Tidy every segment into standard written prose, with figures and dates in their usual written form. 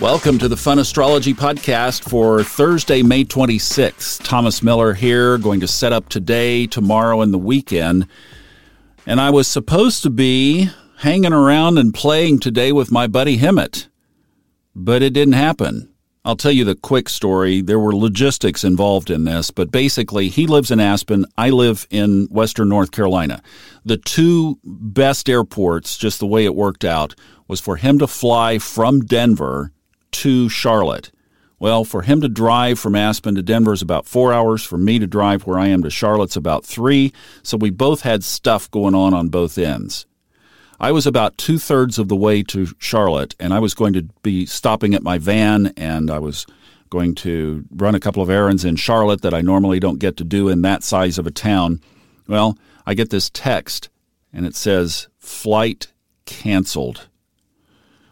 Welcome to the Fun Astrology Podcast for Thursday, May 26th. Thomas Miller here, going to set up today, tomorrow, and the weekend. And I was supposed to be hanging around and playing today with my buddy Hemet, but it didn't happen. I'll tell you the quick story. There were logistics involved in this, but basically he lives in Aspen. I live in Western North Carolina. The two best airports, just the way it worked out, was for him to fly from Denver to Charlotte. Well, for him to drive from Aspen to Denver is about 4 hours. For me to drive where I am to Charlotte's about 3. So we both had stuff going on both ends. I was about 2/3 of the way to Charlotte, and I was going to be stopping at my van, and I was going to run a couple of errands in Charlotte that I normally don't get to do in that size of a town. Well, I get this text, and it says, "Flight canceled.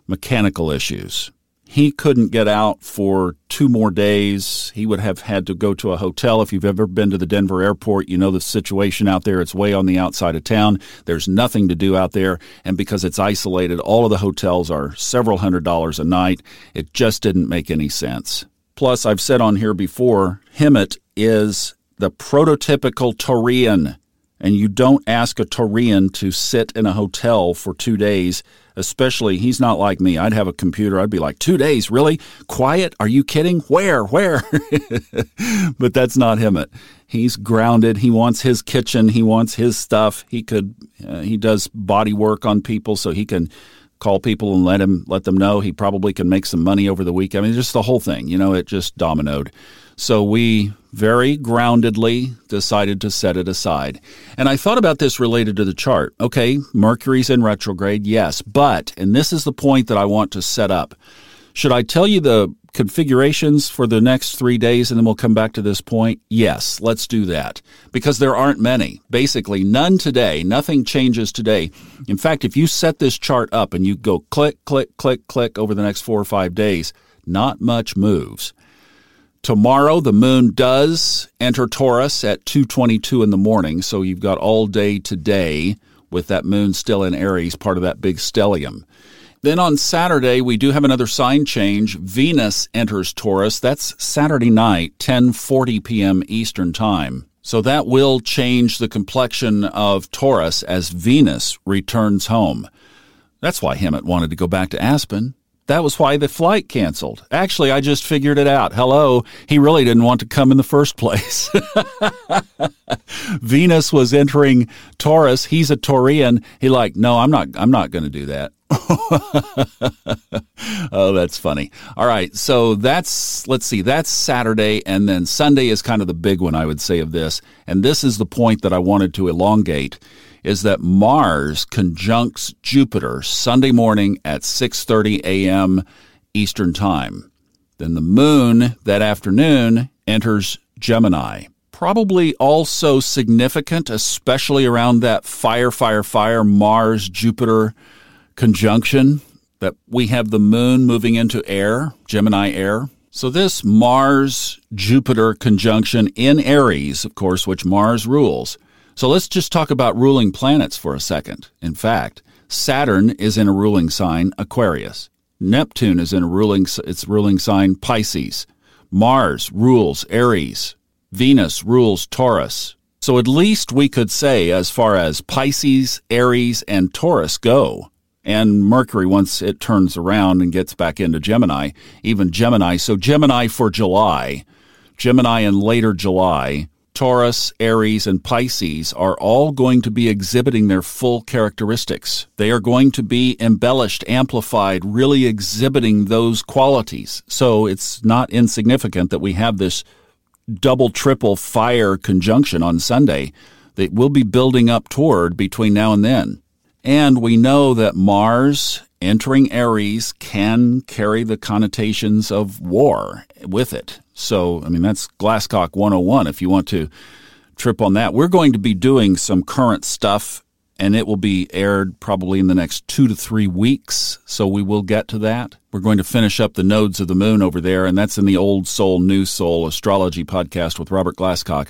Mechanical issues." He couldn't get out for 2 more days. He would have had to go to a hotel. If you've ever been to the Denver airport, you know the situation out there. It's way on the outside of town. There's nothing to do out there. And because it's isolated, all of the hotels are several $100s a night. It just didn't make any sense. Plus, I've said on here before, Hemet is the prototypical Taurian. And you don't ask a Taurian to sit in a hotel for 2 days, especially he's not like me. I'd have a computer. I'd be like, 2 days, really? Quiet? Are you kidding? Where? But that's not Hemet. He's grounded. He wants his kitchen. He wants his stuff. He does body work on people, so he can call people and let them know he probably can make some money over the week. I mean, just the whole thing, it just dominoed. So we very groundedly decided to set it aside. And I thought about this related to the chart. Okay, Mercury's in retrograde, yes, but, and this is the point that I want to set up. Should I tell you the configurations for the next 3 days and then we'll come back to this point? Yes, let's do that, because there aren't many. Basically, none today. Nothing changes today. In fact, if you set this chart up and you go click, click, click, click over the next 4 or 5 days, not much moves. Tomorrow, the moon does enter Taurus at 2:22 in the morning, so you've got all day today with that moon still in Aries, part of that big stellium. Then on Saturday, we do have another sign change. Venus enters Taurus. That's Saturday night, 10:40 p.m. Eastern Time. So that will change the complexion of Taurus as Venus returns home. That's why Hemet wanted to go back to Aspen. That was why the flight canceled. Actually, I just figured it out. Hello, he really didn't want to come in the first place. Venus was entering Taurus. He's a Taurian. He like, no, I'm not going to do that. Oh, that's funny. All right, so that's Saturday, and then Sunday is kind of the big one, I would say, of this. And this is the point that I wanted to elongate, is that Mars conjuncts Jupiter Sunday morning at 6:30 a.m. Eastern Time. Then the moon that afternoon enters Gemini. Probably also significant, especially around that fire, Mars-Jupiter conjunction, that we have the moon moving into air, Gemini air. So this Mars-Jupiter conjunction in Aries, of course, which Mars rules. So let's just talk about ruling planets for a second. In fact, Saturn is in a ruling sign, Aquarius. Neptune is in its ruling sign, Pisces. Mars rules Aries. Venus rules Taurus. So at least we could say, as far as Pisces, Aries, and Taurus go, and Mercury, once it turns around and gets back into Gemini, even Gemini. So Gemini for July, Gemini and later July, Taurus, Aries, and Pisces are all going to be exhibiting their full characteristics. They are going to be embellished, amplified, really exhibiting those qualities. So it's not insignificant that we have this double, triple fire conjunction on Sunday that we'll be building up toward between now and then. And we know that Mars entering Aries can carry the connotations of war with it. So, I mean, that's Glasscock 101 if you want to trip on that. We're going to be doing some current stuff, and it will be aired probably in the next 2 to 3 weeks, so we will get to that. We're going to finish up the nodes of the moon over there, and that's in the Old Soul, New Soul Astrology Podcast with Robert Glasscock.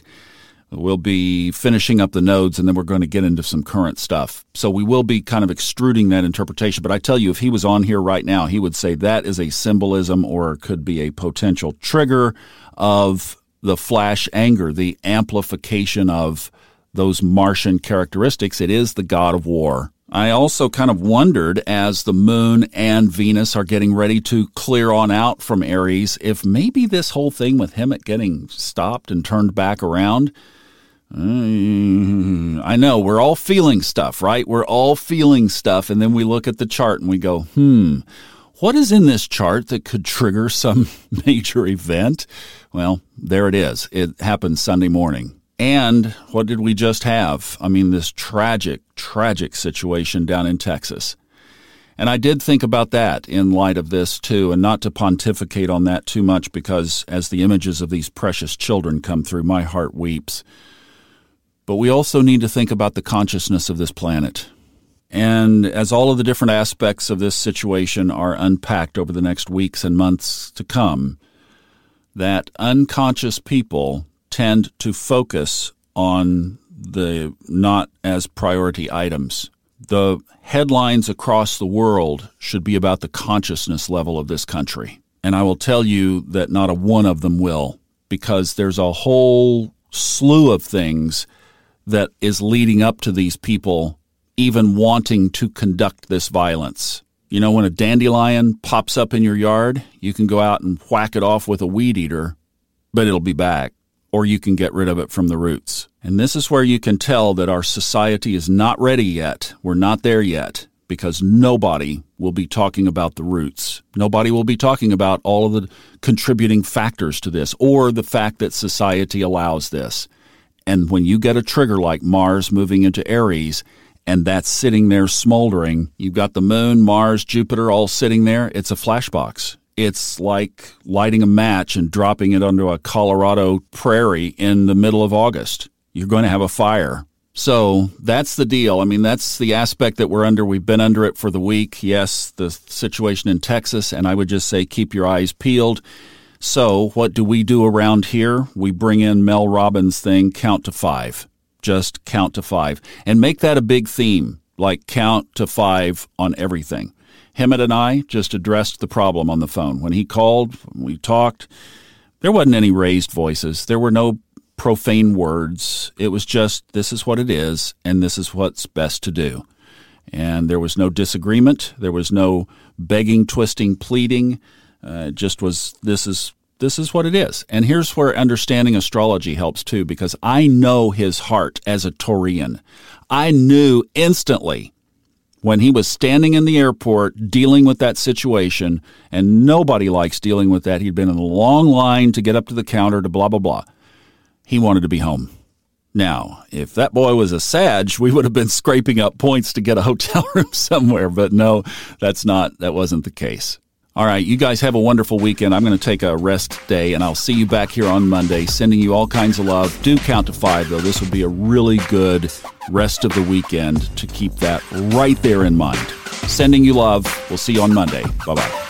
We'll be finishing up the nodes, and then we're going to get into some current stuff. So we will be kind of extruding that interpretation. But I tell you, if he was on here right now, he would say that is a symbolism or could be a potential trigger of the flash anger, the amplification of those Martian characteristics. It is the god of war. I also kind of wondered, as the moon and Venus are getting ready to clear on out from Aries, if maybe this whole thing with Hemet getting stopped and turned back around. I know, we're all feeling stuff, right? We're all feeling stuff, and then we look at the chart and we go, what is in this chart that could trigger some major event? Well, there it is. It happened Sunday morning. And what did we just have? I mean, this tragic, tragic situation down in Texas. And I did think about that in light of this, too, and not to pontificate on that too much, because as the images of these precious children come through, my heart weeps. But we also need to think about the consciousness of this planet. And as all of the different aspects of this situation are unpacked over the next weeks and months to come, that unconscious people tend to focus on the not as priority items. The headlines across the world should be about the consciousness level of this country. And I will tell you that not a one of them will, because there's a whole slew of things that is leading up to these people even wanting to conduct this violence. You know, when a dandelion pops up in your yard, you can go out and whack it off with a weed eater, but it'll be back. Or you can get rid of it from the roots. And this is where you can tell that our society is not ready yet. We're not there yet, because nobody will be talking about the roots. Nobody will be talking about all of the contributing factors to this, or the fact that society allows this. And when you get a trigger like Mars moving into Aries, and that's sitting there smoldering, you've got the moon, Mars, Jupiter all sitting there, it's a flashbox. It's like lighting a match and dropping it onto a Colorado prairie in the middle of August. You're going to have a fire. So that's the deal. I mean, that's the aspect that we're under. We've been under it for the week. Yes, the situation in Texas, and I would just say keep your eyes peeled. So what do? Around here, we bring in Mel Robbins' thing, count to five. Just count to five. And make that a big theme, like count to five on everything. Hemet and I just addressed the problem on the phone. When he called, we talked. There wasn't any raised voices. There were no profane words. It was just, this is what it is, and this is what's best to do. And there was no disagreement. There was no begging, twisting, pleading. It just was, this is what it is. And here's where understanding astrology helps, too, because I know his heart as a Taurian. I knew instantly when he was standing in the airport dealing with that situation, and nobody likes dealing with that. He'd been in a long line to get up to the counter to blah, blah, blah. He wanted to be home. Now, if that boy was a Sag, we would have been scraping up points to get a hotel room somewhere. But no, that wasn't the case. All right, you guys have a wonderful weekend. I'm going to take a rest day, and I'll see you back here on Monday. Sending you all kinds of love. Do count to five, though. This will be a really good rest of the weekend to keep that right there in mind. Sending you love. We'll see you on Monday. Bye-bye.